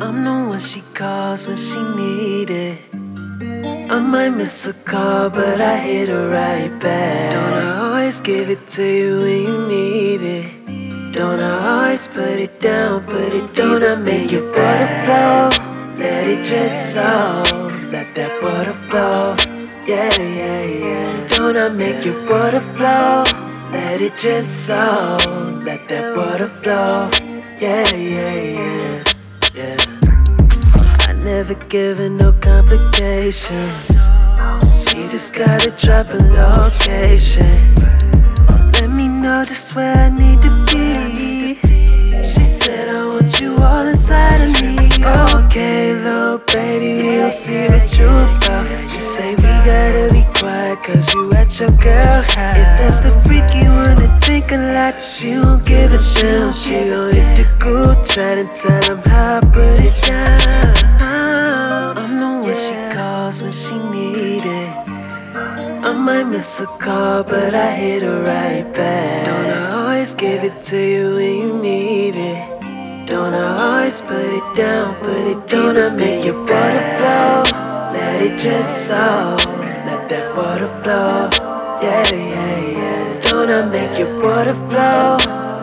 I'm the one she calls when she needs it. I might miss a call, but I hit her right back. Don't I always give it to you when you need it? Don't I always put it down, put it down? Don't I make your water flow? Let it dress out, let that water flow. Yeah, yeah, yeah. Don't I make your water flow? Let it dress out, let that water flow. Yeah, yeah, yeah, yeah. I never give her no complications. She just gotta drop a location. Let me know just where I need to be. She said I want you all inside of me. Okay, little baby, we'll see what you about. You say we gotta be quiet, cause you at your girl house. If that's the freaky one that think a lot, she won't give a damn. She gon' hit the group chat and tell them how I put it down. I'm the one she calls when she need it. I might miss a call, but I hit her right back. Don't I always give it to you when you need it? Don't I always put it down, put it down? Don't I make your water flow? Let it just so, let that water flow. Yeah, yeah, yeah. Don't I make your water flow?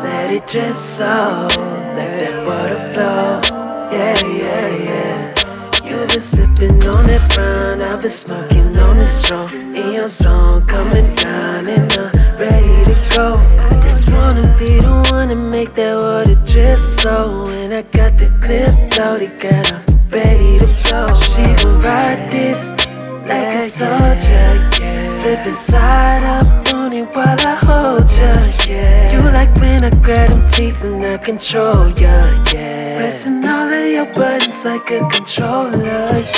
Let it just so, let that water flow. Yeah, yeah, yeah. You've been sipping on that brown, I've been smoking on this straw. In your zone, coming down and I'm ready to go. I just wanna be the one to make that water drip. So when I got the clip loaded, got her ready to blow. She gon' ride this like a soldier, yeah. Slip inside up on it while I hold ya, yeah. You like when I grab them cheeks and I control ya, yeah. Pressing all of your buttons like a controller,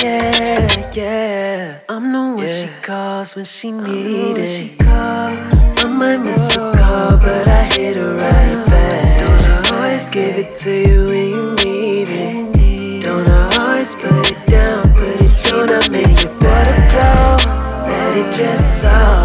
yeah, yeah. I'm the one she calls when she need it. I might miss a call, but I hit her right back. So give it to you when you need it. Don't I always put it down, put it down? Don't I make your water flow? Let it dress out.